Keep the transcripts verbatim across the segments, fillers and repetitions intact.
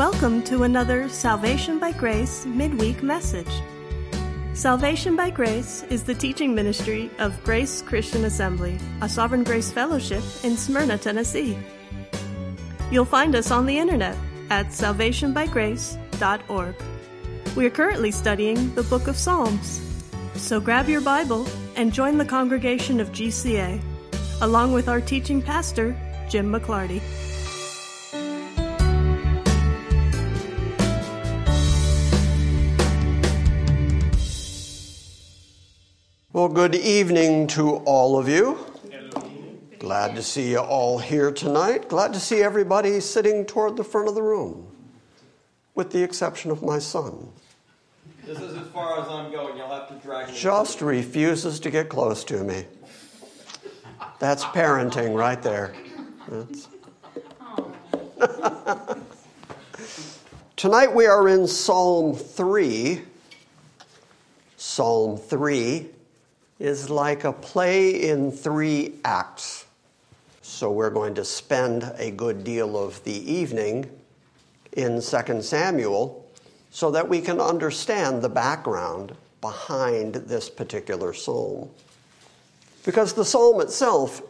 Welcome to another Salvation by Grace midweek message. Salvation by Grace is the teaching ministry of Grace Christian Assembly, a Sovereign Grace Fellowship in Smyrna, Tennessee. You'll find us on the internet at salvation by grace dot org. We are currently studying the book of Psalms, so grab your Bible and join the congregation of G C A, along with our teaching pastor, Jim McClarty. Well, good evening to all of you. Glad to see you all here tonight. Glad to see everybody sitting toward the front of the room, with the exception of my son. This is as far as I'm going. You'll have to drag me. Just refuses to get close to me. That's parenting right there. That's... Tonight we are in Psalm three. Psalm three is like a play in three acts. So we're going to spend a good deal of the evening in Second Samuel so that we can understand the background behind this particular psalm. Because the psalm itself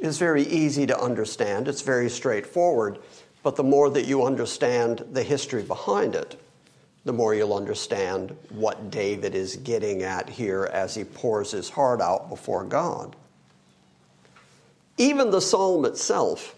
is very easy to understand. It's very straightforward. But the more that you understand the history behind it, the more you'll understand what David is getting at here as he pours his heart out before God. Even the psalm itself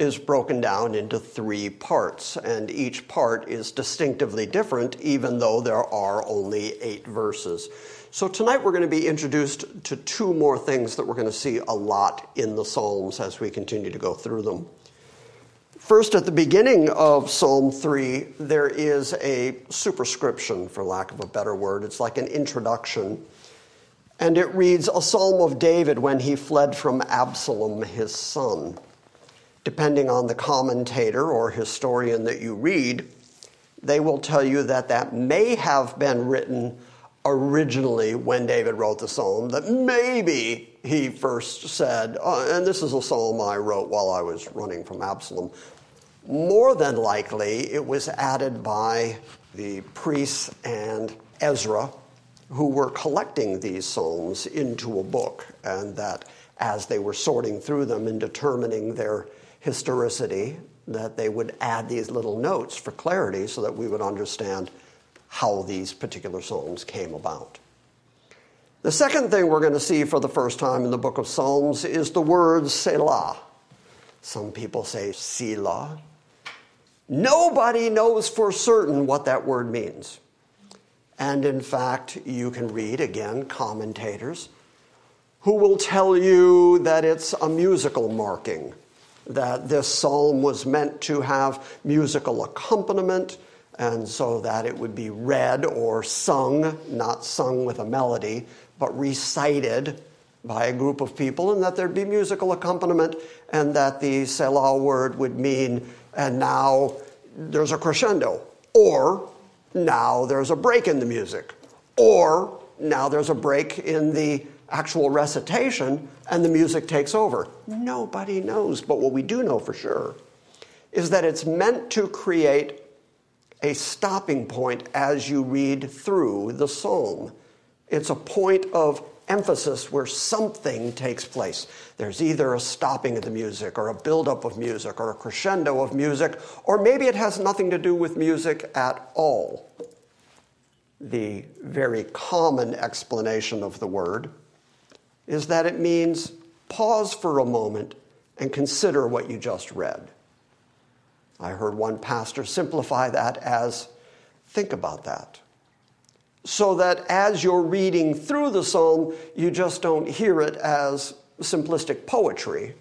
is broken down into three parts, and each part is distinctively different, even though there are only eight verses. So tonight we're going to be introduced to two more things that we're going to see a lot in the Psalms as we continue to go through them. First, at the beginning of Psalm three, there is a superscription, for lack of a better word. It's like an introduction. And it reads, "A psalm of David when he fled from Absalom, his son." Depending on the commentator or historian that you read, they will tell you that that may have been written originally when David wrote the psalm, that maybe he first said, oh, and this is a psalm I wrote while I was running from Absalom. More than likely, it was added by the priests and Ezra, who were collecting these psalms into a book, and that as they were sorting through them and determining their historicity, that they would add these little notes for clarity so that we would understand how these particular psalms came about. The second thing we're going to see for the first time in the book of Psalms is the word Selah. Some people say Selah. Nobody knows for certain what that word means. And in fact, you can read, again, commentators who will tell you that it's a musical marking, that this psalm was meant to have musical accompaniment, and so that it would be read or sung, not sung with a melody, but recited by a group of people, and that there'd be musical accompaniment, and that the Selah word would mean, and now there's a crescendo, or now there's a break in the music, or now there's a break in the actual recitation, and the music takes over. Nobody knows, but what we do know for sure is that it's meant to create a stopping point as you read through the psalm. It's a point of emphasis where something takes place. There's either a stopping of the music, or a buildup of music, or a crescendo of music, or maybe it has nothing to do with music at all. The very common explanation of the word is that it means pause for a moment and consider what you just read. I heard one pastor simplify that as, think about that. So that as you're reading through the psalm, you just don't hear it as simplistic poetry.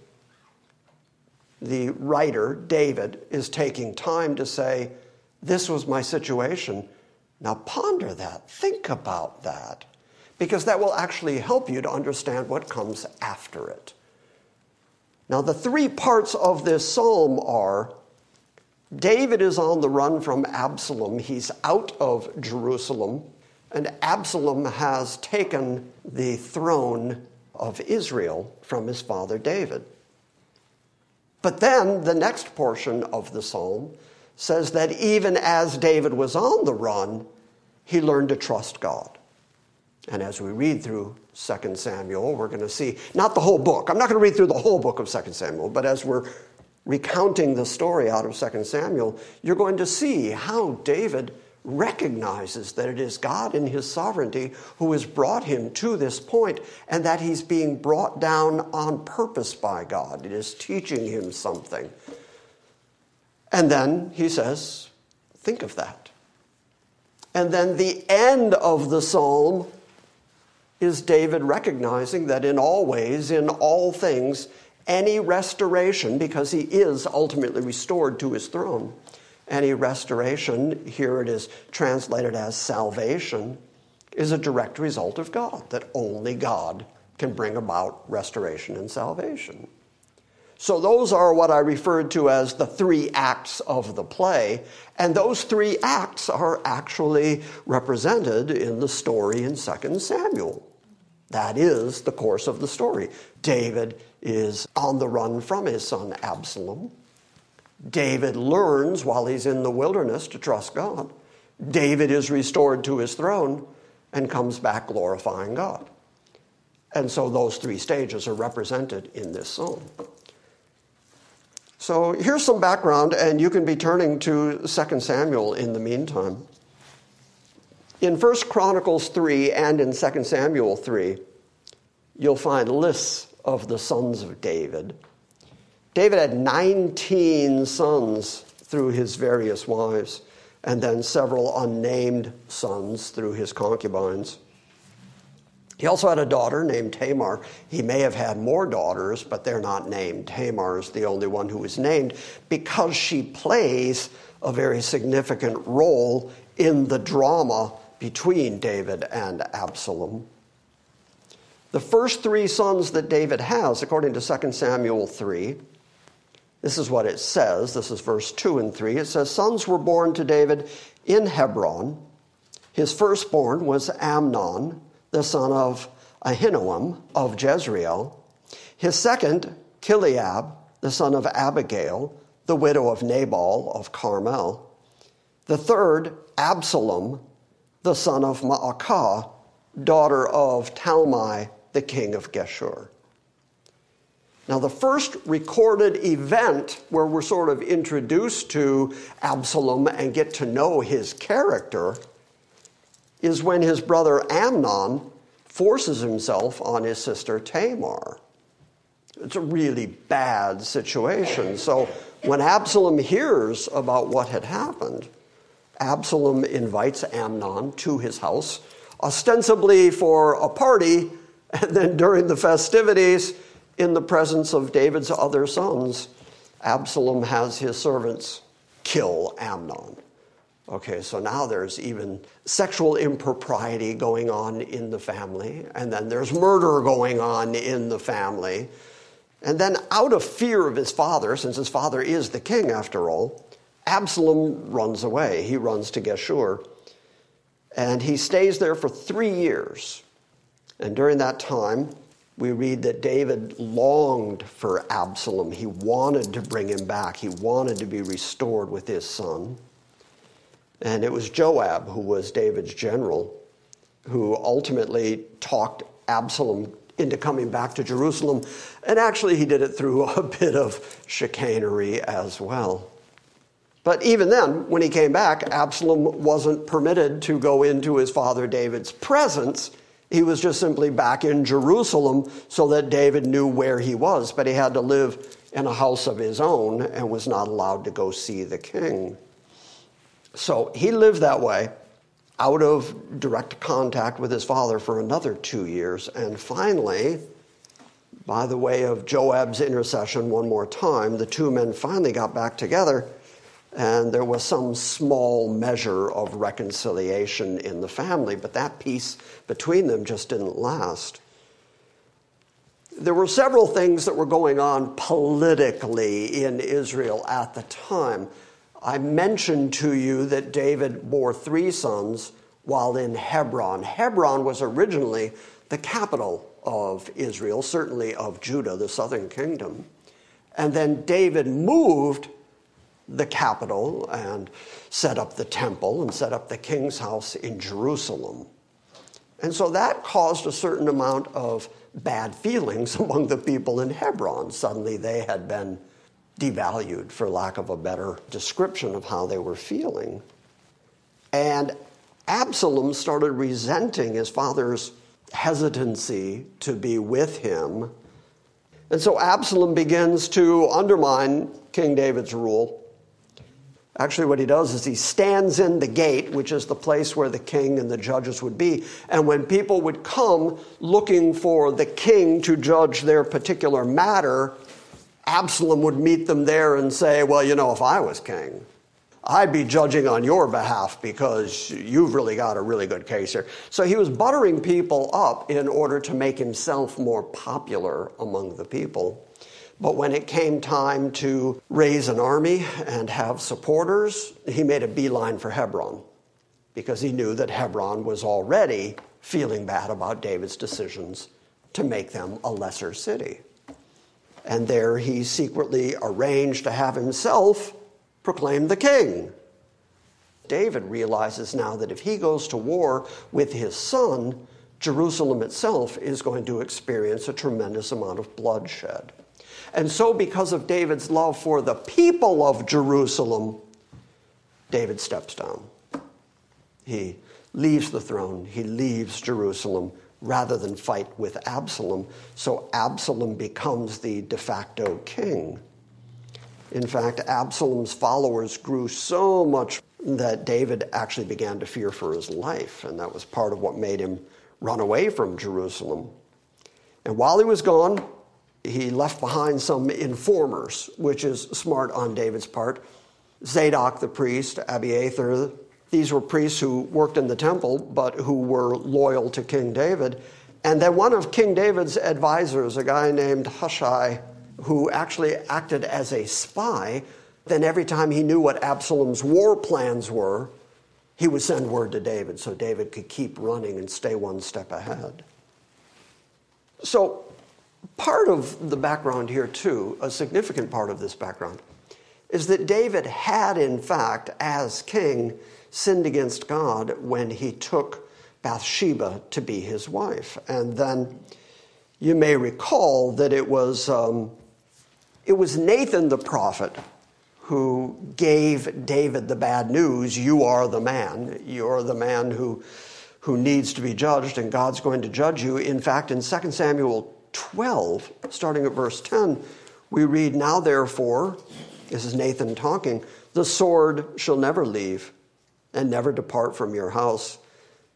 The writer, David, is taking time to say, this was my situation. Now ponder that, think about that, because that will actually help you to understand what comes after it. Now, the three parts of this psalm are, David is on the run from Absalom. He's out of Jerusalem, and Absalom has taken the throne of Israel from his father David. But then the next portion of the psalm says that even as David was on the run, he learned to trust God. And as we read through Second Samuel, we're going to see, not the whole book. I'm not going to read through the whole book of Second Samuel, but as we're recounting the story out of Second Samuel, you're going to see how David recognizes that it is God in his sovereignty who has brought him to this point, and that he's being brought down on purpose by God. It is teaching him something. And then he says, think of that. And then the end of the psalm is David recognizing that in all ways, in all things, any restoration, because he is ultimately restored to his throne, any restoration, here it is translated as salvation, is a direct result of God, that only God can bring about restoration and salvation. So those are what I referred to as the three acts of the play, and those three acts are actually represented in the story in Second Samuel. That is the course of the story. David is on the run from his son Absalom. David learns while he's in the wilderness to trust God. David is restored to his throne and comes back glorifying God. And so those three stages are represented in this psalm. So here's some background, and you can be turning to Second Samuel in the meantime. In First Chronicles three and in Second Samuel three, you'll find lists of the sons of David. David had nineteen sons through his various wives, and then several unnamed sons through his concubines. He also had a daughter named Tamar. He may have had more daughters, but they're not named. Tamar is the only one who is named because she plays a very significant role in the drama between David and Absalom. The first three sons that David has, according to Second Samuel three, this is what it says. This is verse two and three. It says, sons were born to David in Hebron. His firstborn was Amnon, the son of Ahinoam of Jezreel. His second, Chileab, the son of Abigail, the widow of Nabal of Carmel. The third, Absalom, the son of Maacah, daughter of Talmai, the king of Geshur. Now, the first recorded event where we're sort of introduced to Absalom and get to know his character is when his brother Amnon forces himself on his sister Tamar. It's a really bad situation. So when Absalom hears about what had happened, Absalom invites Amnon to his house, ostensibly for a party, and then during the festivities, in the presence of David's other sons, Absalom has his servants kill Amnon. Okay, so now there's even sexual impropriety going on in the family, and then there's murder going on in the family. And then out of fear of his father, since his father is the king after all, Absalom runs away. He runs to Geshur, and he stays there for three years. And during that time, we read that David longed for Absalom. He wanted to bring him back. He wanted to be restored with his son. And it was Joab, who was David's general, who ultimately talked Absalom into coming back to Jerusalem. And actually, he did it through a bit of chicanery as well. But even then, when he came back, Absalom wasn't permitted to go into his father David's presence. He was just simply back in Jerusalem so that David knew where he was. But he had to live in a house of his own and was not allowed to go see the king. So he lived that way out of direct contact with his father for another two years. And finally, by the way of Joab's intercession one more time, the two men finally got back together, and there was some small measure of reconciliation in the family, but that peace between them just didn't last. There were several things that were going on politically in Israel at the time. I mentioned to you that David bore three sons while in Hebron. Hebron was originally the capital of Israel, certainly of Judah, the southern kingdom. And then David moved the capital and set up the temple and set up the king's house in Jerusalem. And so that caused a certain amount of bad feelings among the people in Hebron. Suddenly they had been devalued, for lack of a better description of how they were feeling. And Absalom started resenting his father's hesitancy to be with him. And so Absalom begins to undermine King David's rule. Actually, what he does is he stands in the gate, which is the place where the king and the judges would be. And when people would come looking for the king to judge their particular matter, Absalom would meet them there and say, well, you know, if I was king, I'd be judging on your behalf because you've really got a really good case here. So he was buttering people up in order to make himself more popular among the people. But when it came time to raise an army and have supporters, he made a beeline for Hebron because he knew that Hebron was already feeling bad about David's decisions to make them a lesser city. And there he secretly arranged to have himself proclaim the king. David realizes now that if he goes to war with his son, Jerusalem itself is going to experience a tremendous amount of bloodshed. And so because of David's love for the people of Jerusalem, David steps down. He leaves the throne. He leaves Jerusalem rather than fight with Absalom. So Absalom becomes the de facto king. In fact, Absalom's followers grew so much that David actually began to fear for his life, and that was part of what made him run away from Jerusalem. And while he was gone, he left behind some informers, which is smart on David's part. Zadok the priest, Abiathar, these were priests who worked in the temple, but who were loyal to King David. And then one of King David's advisors, a guy named Hushai, who actually acted as a spy, then every time he knew what Absalom's war plans were, he would send word to David so David could keep running and stay one step ahead. So part of the background here, too, a significant part of this background, is that David had, in fact, as king, sinned against God when he took Bathsheba to be his wife. And then you may recall that it was um, it was Nathan the prophet who gave David the bad news. You are the man. You're the man who, who needs to be judged, and God's going to judge you. In fact, in Second Samuel twelve, starting at verse ten, we read, "Now therefore," this is Nathan talking, "the sword shall never leave and never depart from your house,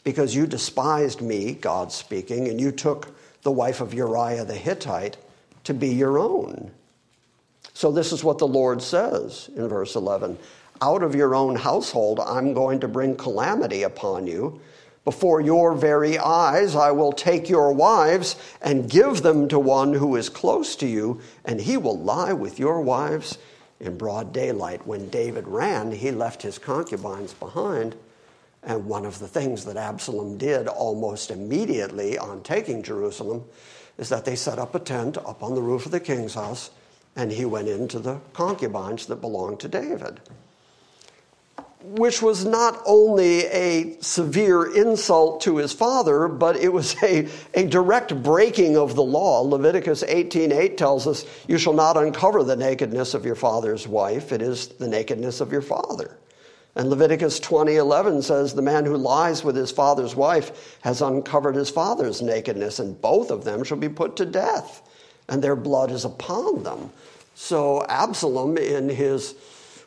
because you despised me," God speaking, "and you took the wife of Uriah the Hittite to be your own." So this is what the Lord says in verse eleven. "Out of your own household I'm going to bring calamity upon you. Before your very eyes I will take your wives and give them to one who is close to you, and he will lie with your wives in broad daylight." When David ran, he left his concubines behind. And one of the things that Absalom did almost immediately on taking Jerusalem is that they set up a tent up on the roof of the king's house, and he went into the concubines that belonged to David, which was not only a severe insult to his father, but it was a, a direct breaking of the law. Leviticus eighteen eight tells us, "You shall not uncover the nakedness of your father's wife. It is the nakedness of your father." And Leviticus twenty eleven says, "The man who lies with his father's wife has uncovered his father's nakedness, and both of them shall be put to death, and their blood is upon them." So Absalom, in his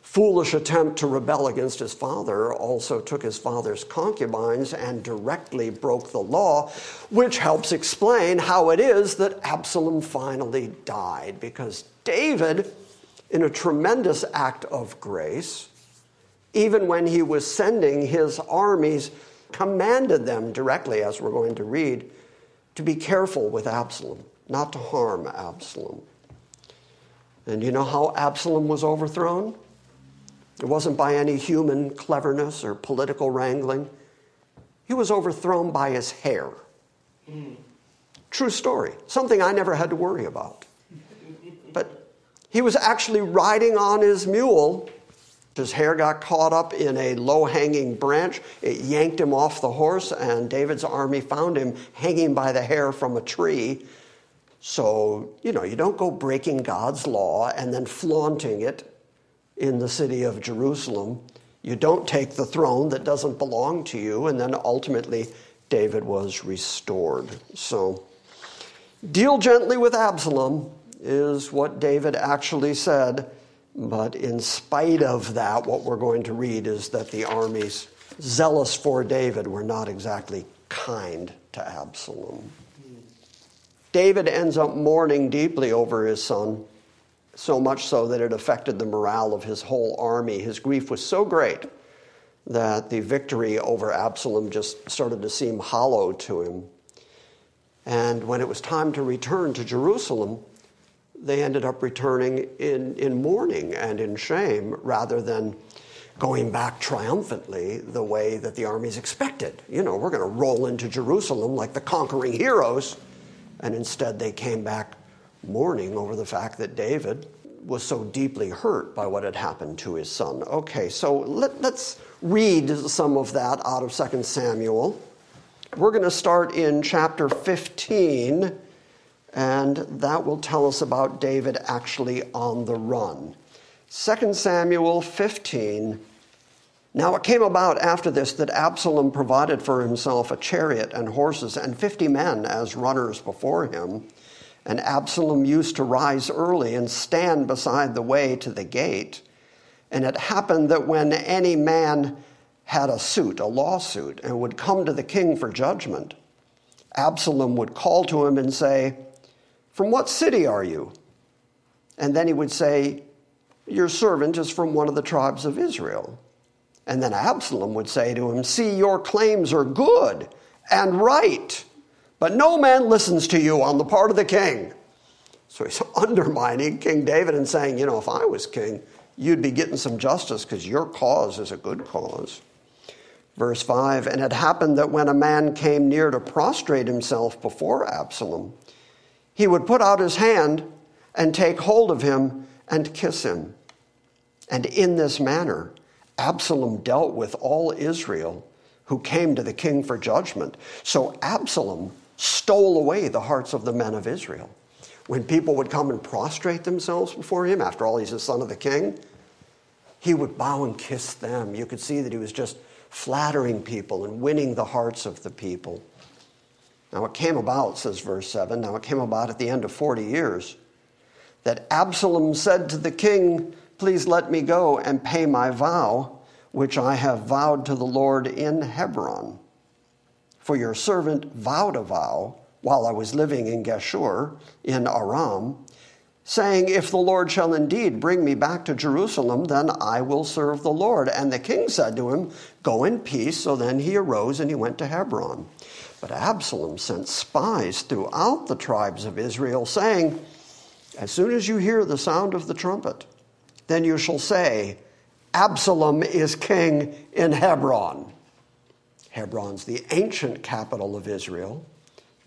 foolish attempt to rebel against his father, also took his father's concubines and directly broke the law, which helps explain how it is that Absalom finally died, because David, in a tremendous act of grace, even when he was sending his armies, commanded them directly, as we're going to read, to be careful with Absalom, not to harm Absalom. And you know how Absalom was overthrown? It wasn't by any human cleverness or political wrangling. He was overthrown by his hair. Mm. True story, something I never had to worry about. But he was actually riding on his mule His hair got caught up in a low-hanging branch. It yanked him off the horse, and David's army found him hanging by the hair from a tree. So, you know, you don't go breaking God's law and then flaunting it in the city of Jerusalem. You don't take the throne that doesn't belong to you, and then ultimately David was restored. So, deal gently with Absalom is what David actually said. But in spite of that, what we're going to read is that the armies zealous for David were not exactly kind to Absalom. David ends up mourning deeply over his son, so much so that it affected the morale of his whole army. His grief was so great that the victory over Absalom just started to seem hollow to him. And when it was time to return to Jerusalem, they ended up returning in, in mourning and in shame rather than going back triumphantly the way that the armies expected. You know, we're going to roll into Jerusalem like the conquering heroes. And instead they came back mourning over the fact that David was so deeply hurt by what had happened to his son. Okay, so let, let's read some of that out of Second Samuel. We're going to start in chapter fifteen, and that will tell us about David actually on the run. Second Samuel fifteen. Now it came about after this that Absalom provided for himself a chariot and horses and fifty men as runners before him. And Absalom used to rise early and stand beside the way to the gate. And it happened that when any man had a suit, a lawsuit, and would come to the king for judgment, Absalom would call to him and say, "From what city are you?" And then he would say, "Your servant is from one of the tribes of Israel." And then Absalom would say to him, "See, your claims are good and right, but no man listens to you on the part of the king." So he's undermining King David and saying, you know, if I was king, you'd be getting some justice because your cause is a good cause. Verse five, and it happened that when a man came near to prostrate himself before Absalom, he would put out his hand and take hold of him and kiss him. And in this manner, Absalom dealt with all Israel who came to the king for judgment. So Absalom stole away the hearts of the men of Israel. When people would come and prostrate themselves before him, after all, he's the son of the king, he would bow and kiss them. You could see that he was just flattering people and winning the hearts of the people. Now it came about, says verse seven, now it came about at the end of forty years that Absalom said to the king, "Please let me go and pay my vow, which I have vowed to the Lord in Hebron. For your servant vowed a vow while I was living in Geshur in Aram, saying, 'If the Lord shall indeed bring me back to Jerusalem, then I will serve the Lord.' And the king said to him, 'Go in peace.' So then he arose and he went to Hebron. But Absalom sent spies throughout the tribes of Israel, saying, 'As soon as you hear the sound of the trumpet, then you shall say, Absalom is king in Hebron.'" Hebron's the ancient capital of Israel.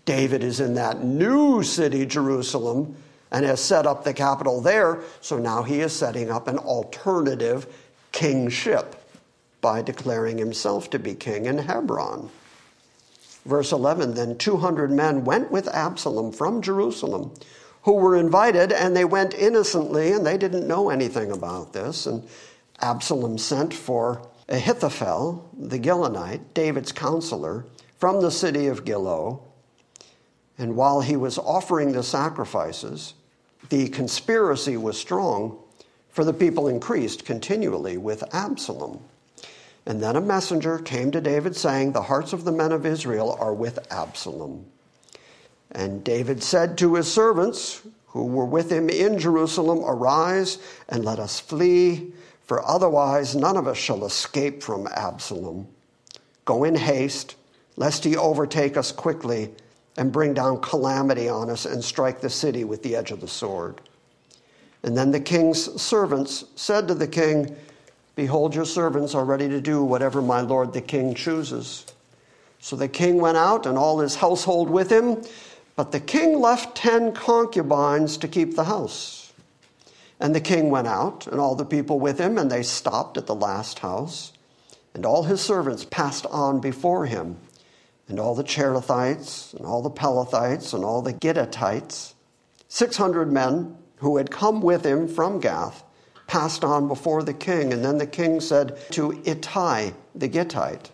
David is in that new city, Jerusalem, and has set up the capital there. So now he is setting up an alternative kingship by declaring himself to be king in Hebron. Verse eleven, then two hundred men went with Absalom from Jerusalem, who were invited, and they went innocently, and they didn't know anything about this. And Absalom sent for Ahithophel, the Gilonite, David's counselor, from the city of Gilo. And while he was offering the sacrifices, the conspiracy was strong, for the people increased continually with Absalom. And then a messenger came to David saying, "The hearts of the men of Israel are with Absalom." And David said to his servants who were with him in Jerusalem, "Arise and let us flee, for otherwise none of us shall escape from Absalom. Go in haste, lest he overtake us quickly and bring down calamity on us and strike the city with the edge of the sword." And then the king's servants said to the king, "Behold, your servants are ready to do whatever my lord the king chooses." So the king went out and all his household with him, but the king left ten concubines to keep the house. And the king went out, and all the people with him, and they stopped at the last house. And all his servants passed on before him, and all the Cherethites, and all the Pelethites, and all the Gittites, six hundred men who had come with him from Gath, passed on before the king. And then the king said to Ittai the Gittite,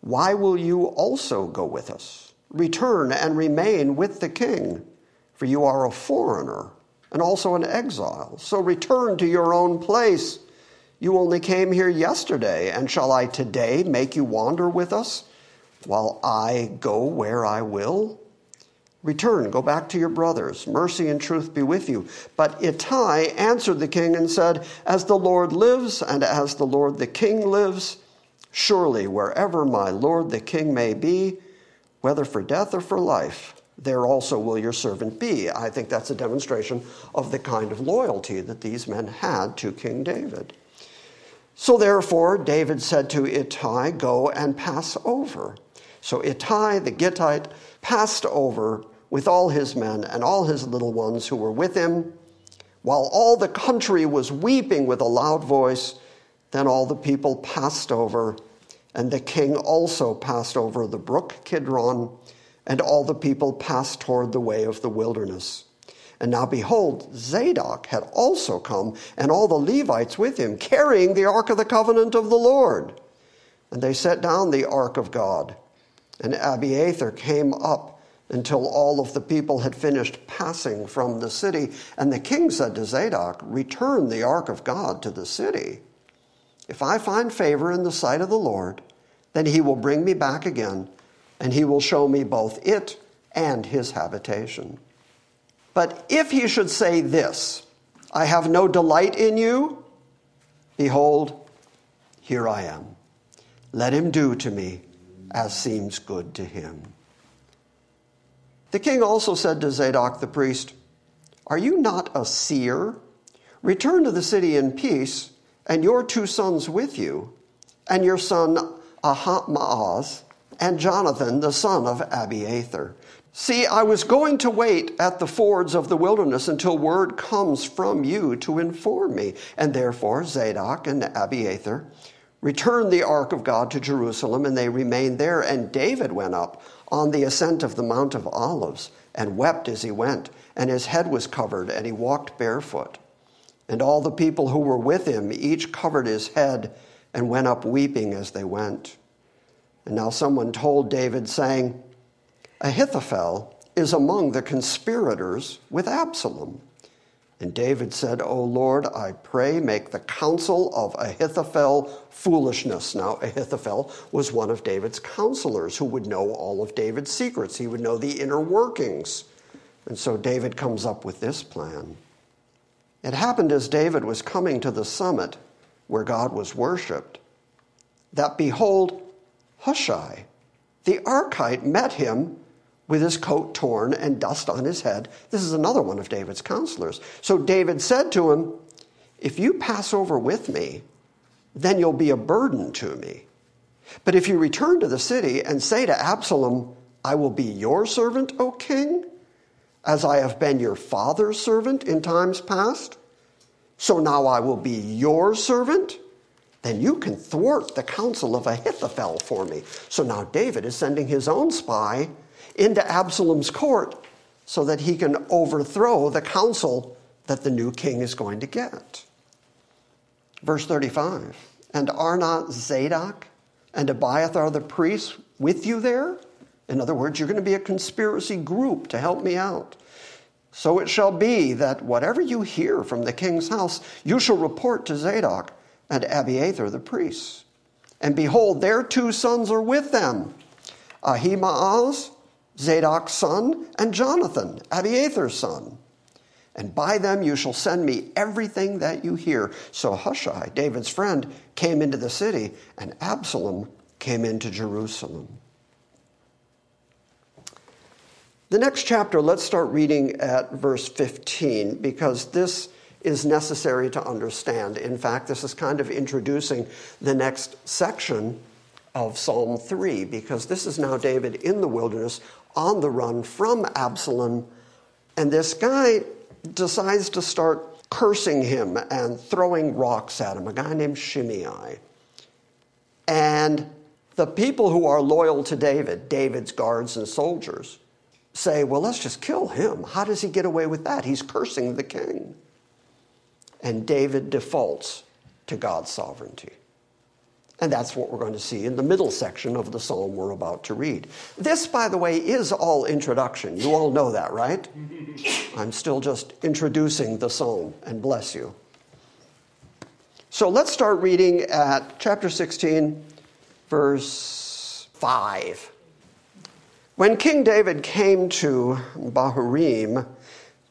"Why will you also go with us? Return and remain with the king, for you are a foreigner and also an exile. So return to your own place. You only came here yesterday, and shall I today make you wander with us, while I go where I will? Return, go back to your brothers. Mercy and truth be with you." But Ittai answered the king and said, "As the Lord lives, and as the Lord the king lives, surely wherever my lord the king may be, whether for death or for life, there also will your servant be." I think that's a demonstration of the kind of loyalty that these men had to King David. So therefore, David said to Ittai, "Go and pass over." So Ittai the Gittite passed over with all his men and all his little ones who were with him, while all the country was weeping with a loud voice. Then all the people passed over, and the king also passed over the brook Kidron, and all the people passed toward the way of the wilderness. And now behold, Zadok had also come, and all the Levites with him, carrying the ark of the covenant of the Lord. And they set down the ark of God, and Abiathar came up until all of the people had finished passing from the city. And the king said to Zadok, "Return the ark of God to the city. If I find favor in the sight of the Lord, then he will bring me back again, and he will show me both it and his habitation. But if he should say this, 'I have no delight in you,' behold, here I am. Let him do to me as seems good to him." The king also said to Zadok the priest, "Are you not a seer? Return to the city in peace, and your two sons with you, and your son Ahimaaz, and Jonathan, the son of Abiathar. See, I was going to wait at the fords of the wilderness until word comes from you to inform me." And therefore Zadok and Abiathar returned the ark of God to Jerusalem, and they remained there. And David went up on the ascent of the Mount of Olives and wept as he went, and his head was covered, and he walked barefoot. And all the people who were with him each covered his head and went up weeping as they went. And now someone told David, saying, "Ahithophel is among the conspirators with Absalom." And David said, "O Lord, I pray, make the counsel of Ahithophel foolishness." Now, Ahithophel was one of David's counselors who would know all of David's secrets. He would know the inner workings. And so David comes up with this plan. It happened as David was coming to the summit where God was worshipped, that behold, Hushai the Archite met him with his coat torn and dust on his head. This is another one of David's counselors. So David said to him, "If you pass over with me, then you'll be a burden to me. But if you return to the city and say to Absalom, 'I will be your servant, O king, as I have been your father's servant in times past, so now I will be your servant,' then you can thwart the counsel of Ahithophel for me." So now David is sending his own spy into Absalom's court so that he can overthrow the counsel that the new king is going to get. Verse thirty-five, "And are not Zadok and Abiathar the priests with you there?" In other words, you're going to be a conspiracy group to help me out. "So it shall be that whatever you hear from the king's house, you shall report to Zadok and Abiathar the priests. And behold, their two sons are with them, Ahimaaz, Zadok's son, and Jonathan, Abiathar's son. And by them you shall send me everything that you hear." So Hushai, David's friend, came into the city, and Absalom came into Jerusalem. The next chapter, let's start reading at verse fifteen, because this is necessary to understand. In fact, this is kind of introducing the next section of Psalm three, because this is now David in the wilderness, on the run from Absalom, and this guy decides to start cursing him and throwing rocks at him, a guy named Shimei. And the people who are loyal to David, David's guards and soldiers, say, well, let's just kill him. How does he get away with that? He's cursing the king. And David defaults to God's sovereignty. And that's what we're going to see in the middle section of the psalm we're about to read. This, by the way, is all introduction. You all know that, right? I'm still just introducing the psalm, and bless you. So let's start reading at chapter sixteen, verse five. When King David came to Bahurim,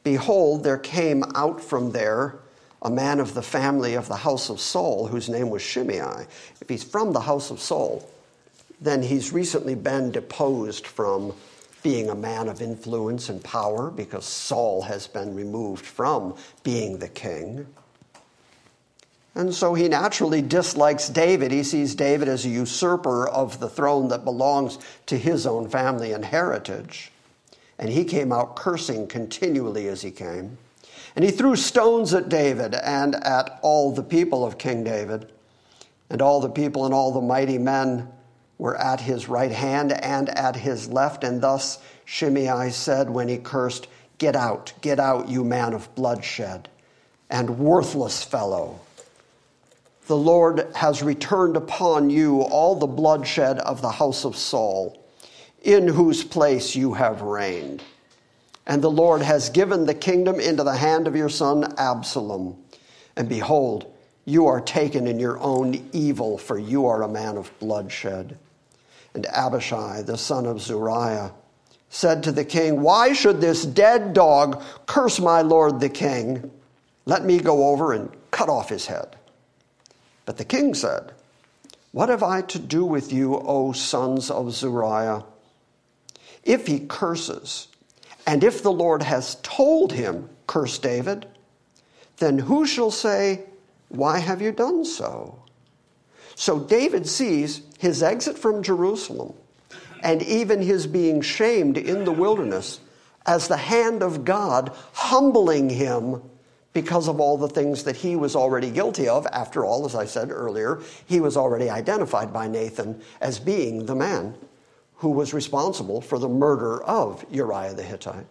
behold, there came out from there a man of the family of the house of Saul, whose name was Shimei. If he's from the house of Saul, then he's recently been deposed from being a man of influence and power because Saul has been removed from being the king. And so he naturally dislikes David. He sees David as a usurper of the throne that belongs to his own family and heritage. And he came out cursing continually as he came. And he threw stones at David and at all the people of King David. And all the people and all the mighty men were at his right hand and at his left. And thus Shimei said when he cursed, "Get out, get out, you man of bloodshed, and worthless fellow. The Lord has returned upon you all the bloodshed of the house of Saul, in whose place you have reigned. And the Lord has given the kingdom into the hand of your son Absalom. And behold, you are taken in your own evil, for you are a man of bloodshed." And Abishai, the son of Zeruiah, said to the king, "Why should this dead dog curse my lord the king? Let me go over and cut off his head." But the king said, "What have I to do with you, O sons of Zeruiah? If he curses, and if the Lord has told him, 'Curse David,' then who shall say, 'Why have you done so?'" So David sees his exit from Jerusalem and even his being shamed in the wilderness as the hand of God humbling him because of all the things that he was already guilty of. After all, as I said earlier, he was already identified by Nathan as being the man who was responsible for the murder of Uriah the Hittite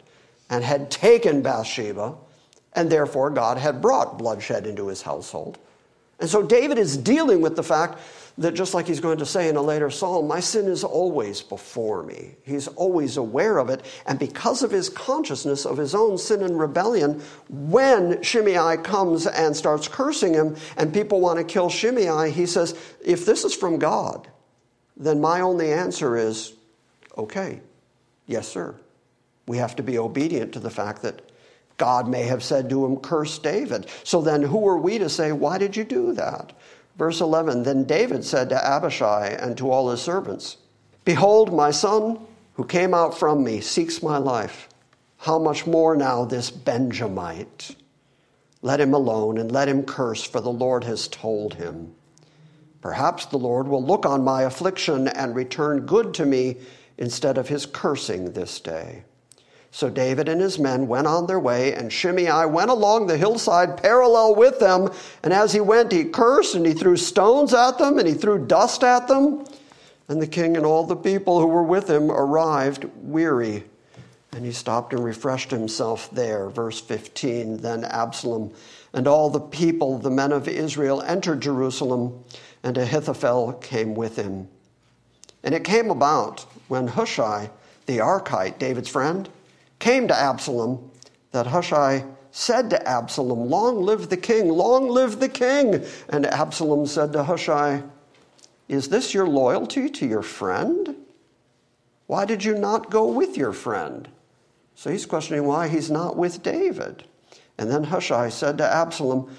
and had taken Bathsheba, and therefore God had brought bloodshed into his household. And so David is dealing with the fact that, just like he's going to say in a later psalm, my sin is always before me. He's always aware of it, and because of his consciousness of his own sin and rebellion, when Shimei comes and starts cursing him and people want to kill Shimei, he says, if this is from God, then my only answer is, okay, yes, sir. We have to be obedient to the fact that God may have said to him, "Curse David." So then who are we to say, "Why did you do that?" Verse eleven, then David said to Abishai and to all his servants, "Behold, my son who came out from me seeks my life. How much more now this Benjamite? Let him alone and let him curse, for the Lord has told him. Perhaps the Lord will look on my affliction and return good to me instead of his cursing this day." So David and his men went on their way, and Shimei went along the hillside parallel with them. And as he went, he cursed, and he threw stones at them, and he threw dust at them. And the king and all the people who were with him arrived weary, and he stopped and refreshed himself there. Verse fifteen, then Absalom and all the people, the men of Israel, entered Jerusalem, and Ahithophel came with him. And it came about when Hushai, the Archite, David's friend, came to Absalom, that Hushai said to Absalom, "Long live the king, long live the king." And Absalom said to Hushai, "Is this your loyalty to your friend? Why did you not go with your friend?" So he's questioning why he's not with David. And then Hushai said to Absalom,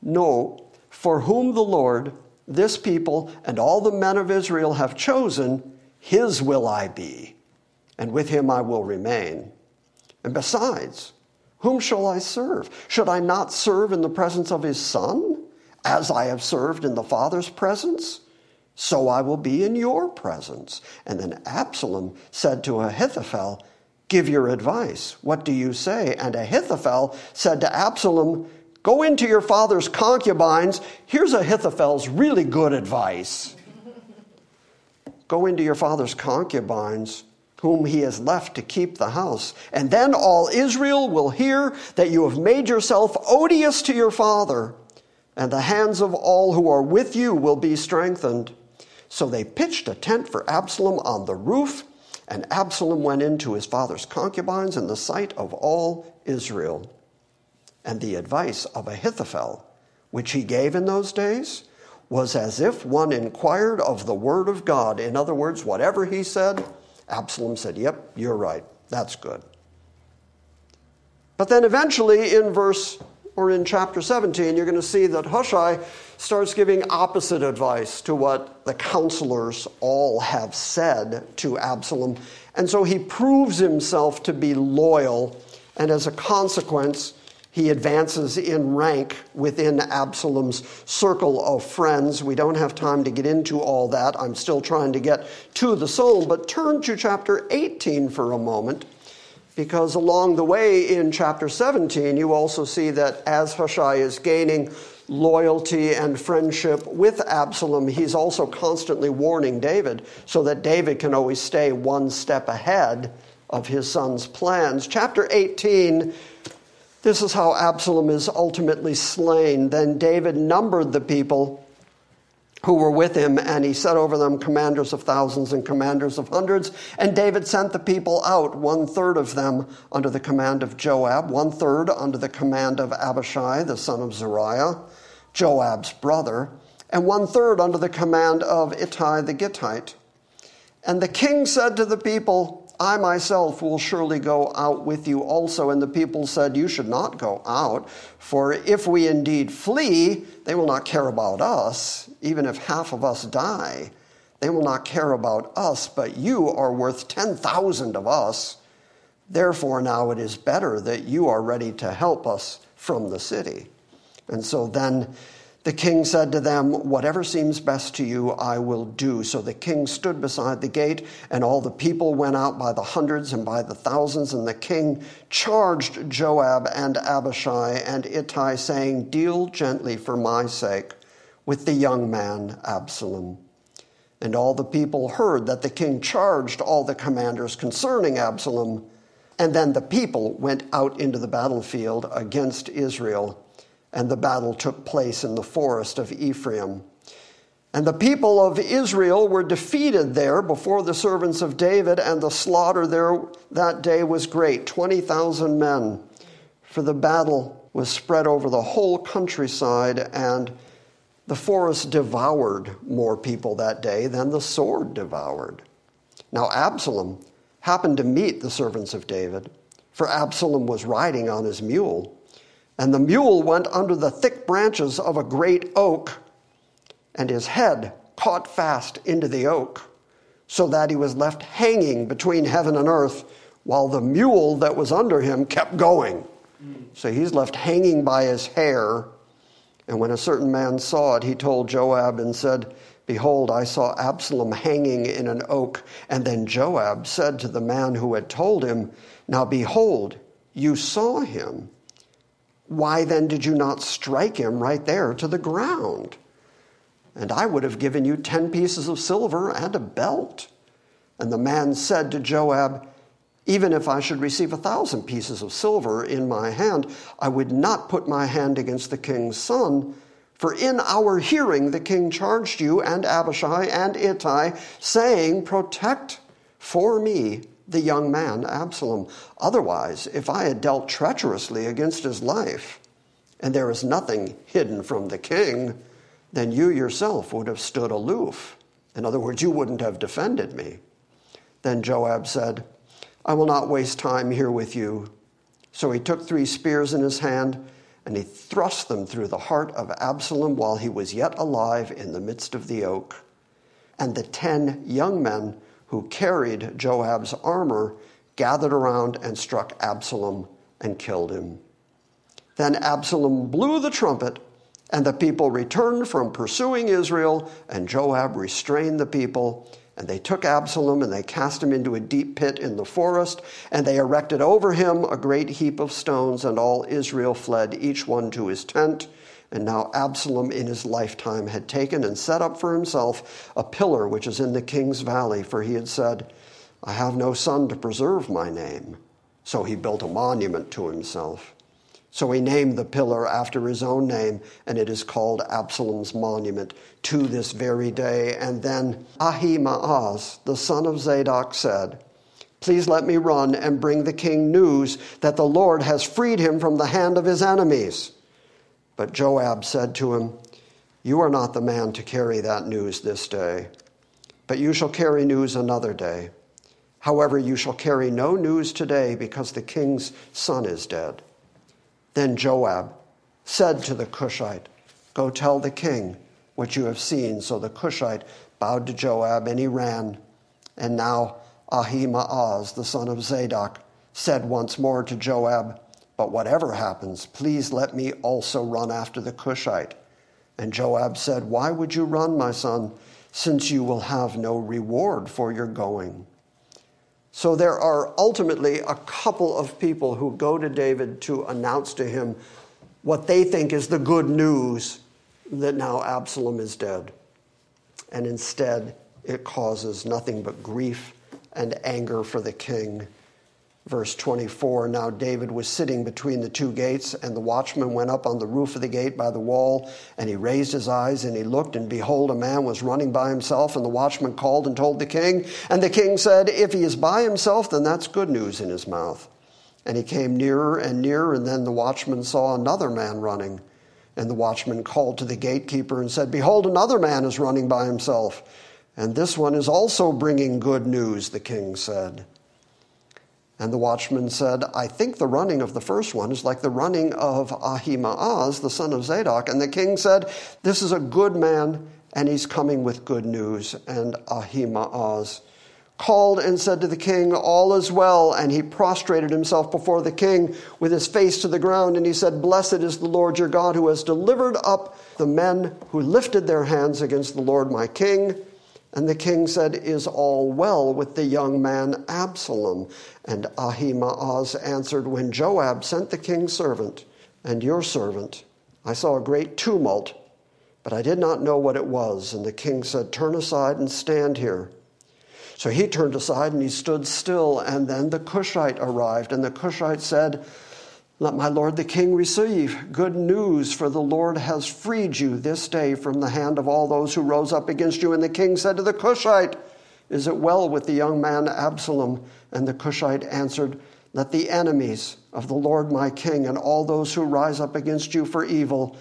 "No, for whom the Lord, this people, and all the men of Israel have chosen, his will I be, and with him I will remain. And besides, whom shall I serve? Should I not serve in the presence of his son, as I have served in the father's presence? So I will be in your presence." And then Absalom said to Ahithophel, "Give your advice. What do you say?" And Ahithophel said to Absalom, Go into your father's concubines. Here's Ahithophel's really good advice. Go into your father's concubines, whom he has left to keep the house. And then all Israel will hear that you have made yourself odious to your father, and the hands of all who are with you will be strengthened. So they pitched a tent for Absalom on the roof, and Absalom went into his father's concubines in the sight of all Israel. And the advice of Ahithophel, which he gave in those days, was as if one inquired of the word of God. In other words, whatever he said, Absalom said, yep, you're right, that's good. But then eventually in verse, or in chapter seventeen, you're going to see that Hushai starts giving opposite advice to what the counselors all have said to Absalom. And so he proves himself to be loyal, and as a consequence, he advances in rank within Absalom's circle of friends. We don't have time to get into all that. I'm still trying to get to the soul, but turn to chapter eighteen for a moment, because along the way in chapter seventeen, you also see that as Hushai is gaining loyalty and friendship with Absalom, he's also constantly warning David so that David can always stay one step ahead of his son's plans. Chapter eighteen, this is how Absalom is ultimately slain. Then David numbered the people who were with him, and he set over them commanders of thousands and commanders of hundreds. And David sent the people out, one-third of them under the command of Joab, one-third under the command of Abishai, the son of Zeruiah, Joab's brother, and one-third under the command of Ittai the Gittite. And the king said to the people, I myself will surely go out with you also. And the people said, you should not go out, for if we indeed flee, they will not care about us. Even if half of us die, they will not care about us, but you are worth ten thousand of us. Therefore now it is better that you are ready to help us from the city. And so then the king said to them, whatever seems best to you, I will do. So the king stood beside the gate, and all the people went out by the hundreds and by the thousands. And the king charged Joab and Abishai and Ittai, saying, deal gently for my sake with the young man Absalom. And all the people heard that the king charged all the commanders concerning Absalom. And then the people went out into the battlefield against Israel. And the battle took place in the forest of Ephraim. And the people of Israel were defeated there before the servants of David, and the slaughter there that day was great, twenty thousand men. For the battle was spread over the whole countryside, and the forest devoured more people that day than the sword devoured. Now Absalom happened to meet the servants of David, for Absalom was riding on his mule. And the mule went under the thick branches of a great oak, and his head caught fast into the oak, so that he was left hanging between heaven and earth, while the mule that was under him kept going. So he's left hanging by his hair. And when a certain man saw it, he told Joab and said, behold, I saw Absalom hanging in an oak. And then Joab said to the man who had told him, now behold, you saw him. Why then did you not strike him right there to the ground? And I would have given you ten pieces of silver and a belt. And the man said to Joab, even if I should receive a thousand pieces of silver in my hand, I would not put my hand against the king's son. For in our hearing the king charged you and Abishai and Ittai, saying, protect for me the young man Absalom. Otherwise, if I had dealt treacherously against his life, and there is nothing hidden from the king, then you yourself would have stood aloof. In other words, you wouldn't have defended me. Then Joab said, I will not waste time here with you. So he took three spears in his hand, and he thrust them through the heart of Absalom while he was yet alive in the midst of the oak. And the ten young men who carried Joab's armor, gathered around and struck Absalom and killed him. Then Absalom blew the trumpet, and the people returned from pursuing Israel, and Joab restrained the people, And they took Absalom, and they cast him into a deep pit in the forest, and they erected over him a great heap of stones, and all Israel fled, each one to his tent. And now Absalom in his lifetime had taken and set up for himself a pillar which is in the king's valley, for he had said, I have no son to preserve my name. So he built a monument to himself. So he named the pillar after his own name, and it is called Absalom's Monument to this very day. And then Ahimaaz, the son of Zadok, said, Please let me run and bring the king news that the Lord has freed him from the hand of his enemies. But Joab said to him, You are not the man to carry that news this day, but you shall carry news another day. However, you shall carry no news today, because the king's son is dead. Then Joab said to the Cushite, Go tell the king what you have seen. So the Cushite bowed to Joab, and he ran. And now Ahimaaz, the son of Zadok, said once more to Joab, But whatever happens, please let me also run after the Cushite. And Joab said, Why would you run, my son, since you will have no reward for your going? So there are ultimately a couple of people who go to David to announce to him what they think is the good news that now Absalom is dead. And instead, it causes nothing but grief and anger for the king. Verse twenty-four, Now David was sitting between the two gates, and the watchman went up on the roof of the gate by the wall, and he raised his eyes, and he looked, and behold, a man was running by himself, and the watchman called and told the king. And the king said, If he is by himself, then that's good news in his mouth. And he came nearer and nearer, and then the watchman saw another man running. And the watchman called to the gatekeeper and said, Behold, another man is running by himself. And this one is also bringing good news, the king said. And the watchman said, I think the running of the first one is like the running of Ahimaaz, the son of Zadok. And the king said, This is a good man, and he's coming with good news. And Ahimaaz called and said to the king, All is well. And he prostrated himself before the king with his face to the ground. And he said, Blessed is the Lord your God, who has delivered up the men who lifted their hands against the Lord my king. And the king said, Is all well with the young man Absalom? And Ahimaaz answered, When Joab sent the king's servant and your servant, I saw a great tumult, but I did not know what it was. And the king said, Turn aside and stand here. So he turned aside and he stood still. And then the Cushite arrived. And the Cushite said, Let my lord the king receive good news, for the Lord has freed you this day from the hand of all those who rose up against you. And the king said to the Cushite, Is it well with the young man Absalom? And the Cushite answered, Let the enemies of the Lord my king and all those who rise up against you for evil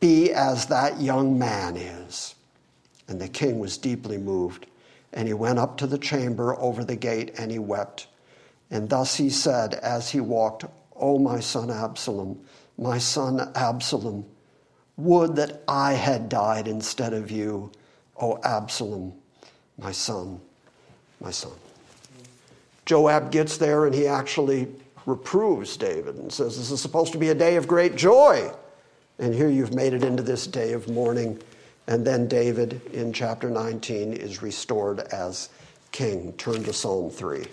be as that young man is. And the king was deeply moved, and he went up to the chamber over the gate, and he wept. And thus he said as he walked, O my son Absalom, my son Absalom, would that I had died instead of you, O Absalom, my son, my son. Joab gets there, and he actually reproves David and says, This is supposed to be a day of great joy, and here you've made it into this day of mourning. And then David, in chapter nineteen, is restored as king. Turn to Psalm three.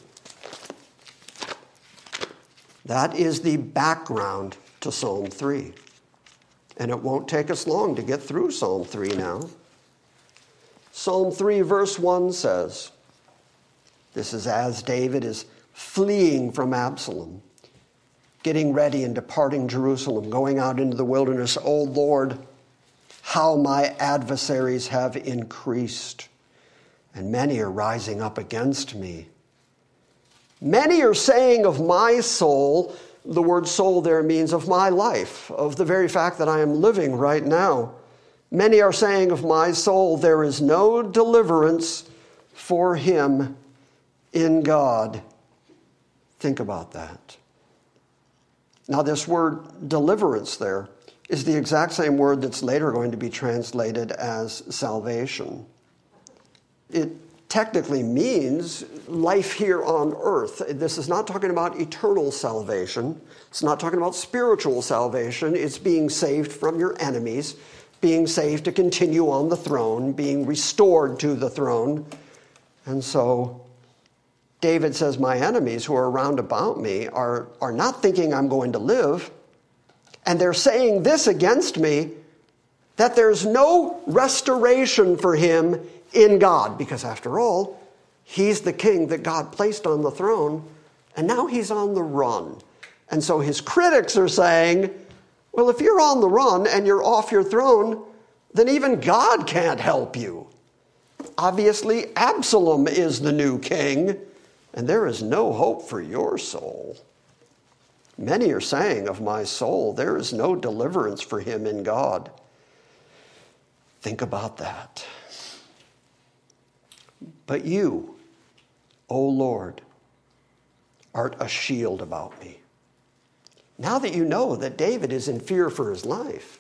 That is the background to Psalm three. And it won't take us long to get through Psalm three now. Psalm three, verse one says, this is as David is fleeing from Absalom, getting ready and departing Jerusalem, going out into the wilderness. O Lord, how my adversaries have increased, and many are rising up against me. Many are saying of my soul, the word soul there means of my life, of the very fact that I am living right now. Many are saying of my soul, there is no deliverance for him in God. Think about that. Now, this word deliverance there is the exact same word that's later going to be translated as salvation. It technically means life here on earth. This is not talking about eternal salvation. It's not talking about spiritual salvation. It's being saved from your enemies, being saved to continue on the throne, being restored to the throne. And so David says, my enemies who are round about me are, are not thinking I'm going to live, and they're saying this against me, that there's no restoration for him in God, because after all, he's the king that God placed on the throne, and now he's on the run. And so his critics are saying, well, if you're on the run and you're off your throne, then even God can't help you. Obviously, Absalom is the new king, and there is no hope for your soul. Many are saying of my soul, there is no deliverance for him in God. Think about that. But you, O Lord, art a shield about me. Now that you know that David is in fear for his life,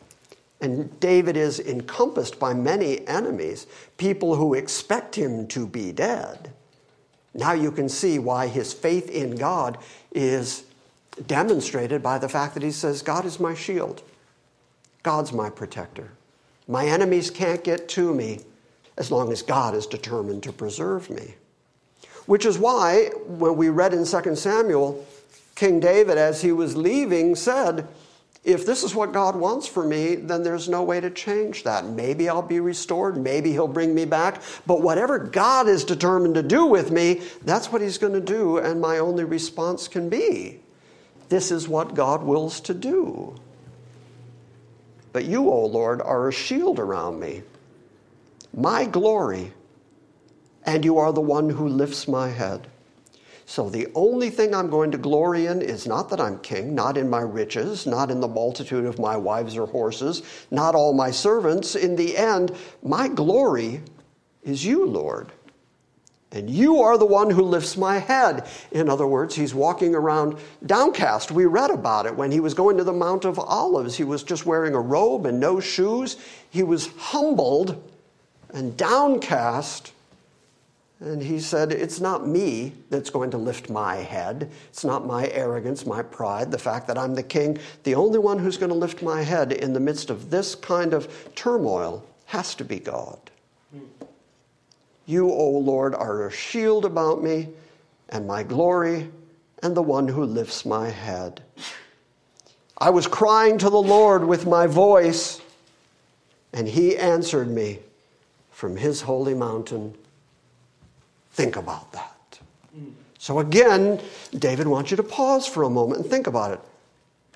and David is encompassed by many enemies, people who expect him to be dead, now you can see why his faith in God is demonstrated by the fact that he says, God is my shield. God's my protector. My enemies can't get to me as long as God is determined to preserve me. Which is why, when we read in Second Samuel, King David, as he was leaving, said, if this is what God wants for me, then there's no way to change that. Maybe I'll be restored, maybe he'll bring me back, but whatever God is determined to do with me, that's what he's going to do, and my only response can be, this is what God wills to do. But you, O Lord, are a shield around me, my glory, and you are the one who lifts my head. So the only thing I'm going to glory in is not that I'm king, not in my riches, not in the multitude of my wives or horses, not all my servants. In the end, my glory is you, Lord. And you are the one who lifts my head. In other words, he's walking around downcast. We read about it. When he was going to the Mount of Olives, he was just wearing a robe and no shoes. He was humbled and downcast. And he said, it's not me that's going to lift my head. It's not my arrogance, my pride, the fact that I'm the king. The only one who's going to lift my head in the midst of this kind of turmoil has to be God. You, O Lord, are a shield about me, and my glory, and the one who lifts my head. I was crying to the Lord with my voice, and he answered me from his holy mountain. Think about that. So again, David wants you to pause for a moment and think about it.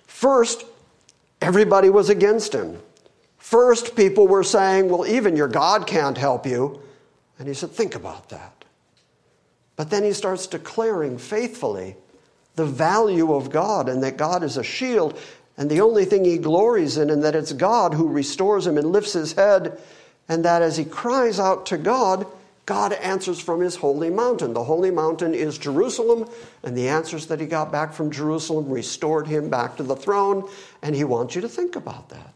First, everybody was against him. First, people were saying, well, even your God can't help you. And he said, think about that. But then he starts declaring faithfully the value of God and that God is a shield, and the only thing he glories in, and that it's God who restores him and lifts his head, and that as he cries out to God, God answers from his holy mountain. The holy mountain is Jerusalem, and the answers that he got back from Jerusalem restored him back to the throne, and he wants you to think about that.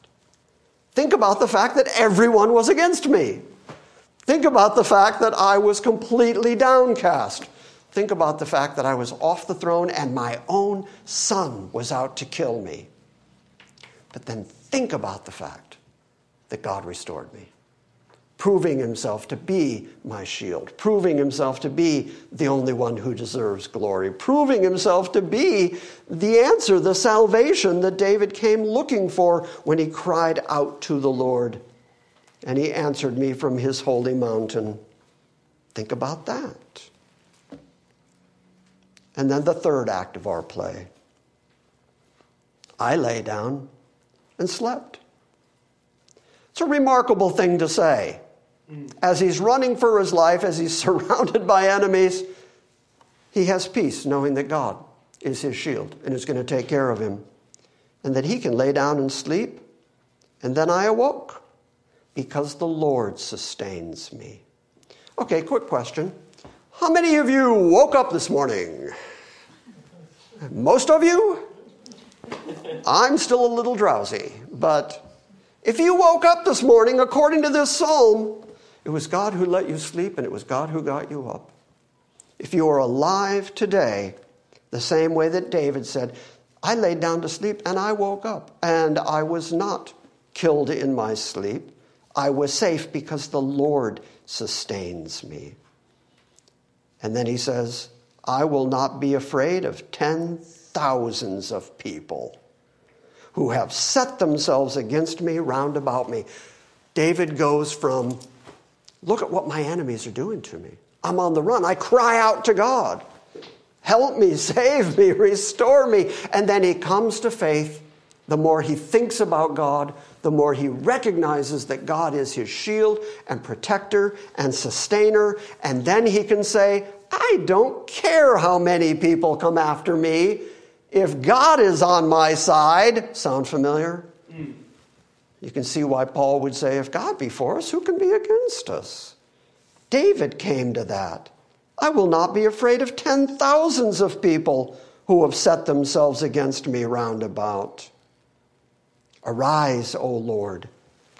Think about the fact that everyone was against me. Think about the fact that I was completely downcast. Think about the fact that I was off the throne and my own son was out to kill me. But then think about the fact that God restored me, proving himself to be my shield, proving himself to be the only one who deserves glory, proving himself to be the answer, the salvation that David came looking for when he cried out to the Lord. And he answered me from his holy mountain. Think about that. And then the third act of our play. I lay down and slept. It's a remarkable thing to say. As he's running for his life, as he's surrounded by enemies, he has peace knowing that God is his shield and is going to take care of him, and that he can lay down and sleep. And then I awoke, because the Lord sustains me. Okay, quick question. How many of you woke up this morning? Most of you? I'm still a little drowsy, but if you woke up this morning, according to this psalm, it was God who let you sleep, and it was God who got you up. If you are alive today, the same way that David said, I laid down to sleep and I woke up, and I was not killed in my sleep. I was safe because the Lord sustains me. And then he says, I will not be afraid of ten thousands of people who have set themselves against me round about me. David goes from, look at what my enemies are doing to me. I'm on the run. I cry out to God. Help me, save me, restore me. And then he comes to faith. The more he thinks about God, the more he recognizes that God is his shield and protector and sustainer. And then he can say, I don't care how many people come after me. If God is on my side, sound familiar? Mm. You can see why Paul would say, if God be for us, who can be against us? David came to that. I will not be afraid of ten thousands of people who have set themselves against me round about. Arise, O Lord.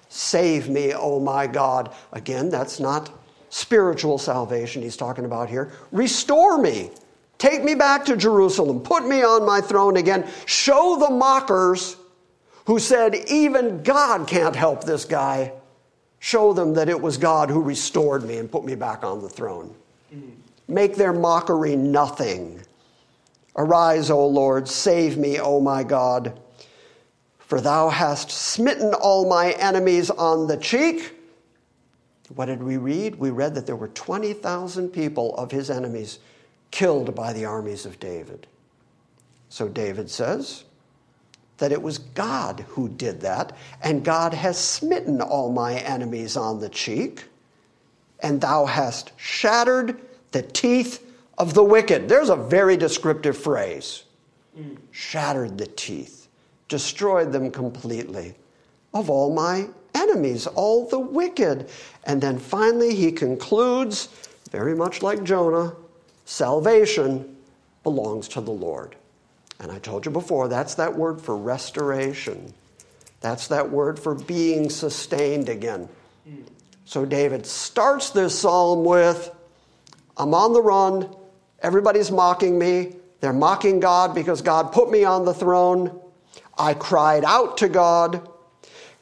Save me, O my God. Again, that's not spiritual salvation he's talking about here. Restore me. Take me back to Jerusalem. Put me on my throne again. Show the mockers who said, even God can't help this guy. Show them that it was God who restored me and put me back on the throne. Make their mockery nothing. Arise, O Lord. Save me, O my God. For thou hast smitten all my enemies on the cheek. What did we read? We read that there were twenty thousand people of his enemies killed by the armies of David. So David says that it was God who did that, and God has smitten all my enemies on the cheek, and thou hast shattered the teeth of the wicked. There's a very descriptive phrase. Mm. Shattered the teeth. Destroyed them completely, of all my enemies, all the wicked. And then finally he concludes, very much like Jonah, salvation belongs to the Lord. And I told you before, that's that word for restoration. That's that word for being sustained again. So David starts this psalm with, I'm on the run, everybody's mocking me, they're mocking God because God put me on the throne. I cried out to God.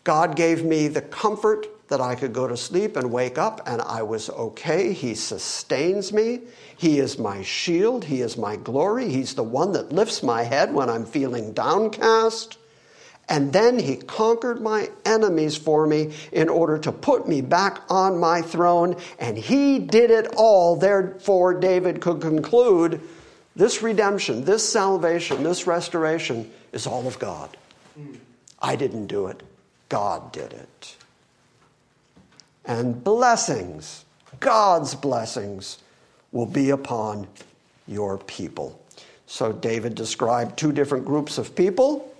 God gave me the comfort that I could go to sleep and wake up, and I was okay. He sustains me. He is my shield. He is my glory. He's the one that lifts my head when I'm feeling downcast. And then he conquered my enemies for me in order to put me back on my throne, and he did it all. Therefore, David could conclude, this redemption, this salvation, this restoration is all of God. I didn't do it. God did it. And blessings, God's blessings, will be upon your people. So David described two different groups of people.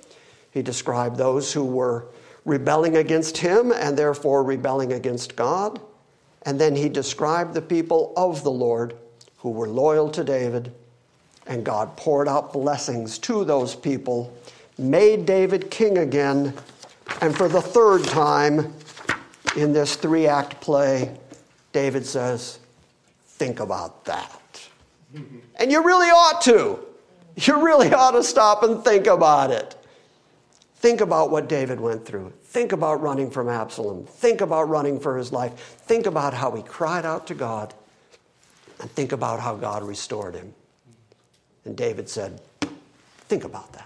He described those who were rebelling against him and therefore rebelling against God. And then he described the people of the Lord who were loyal to David. And God poured out blessings to those people, made David king again, and for the third time in this three-act play, David says, think about that. And you really ought to. You really ought to stop and think about it. Think about what David went through. Think about running from Absalom. Think about running for his life. Think about how he cried out to God, and think about how God restored him. And David said, think about that.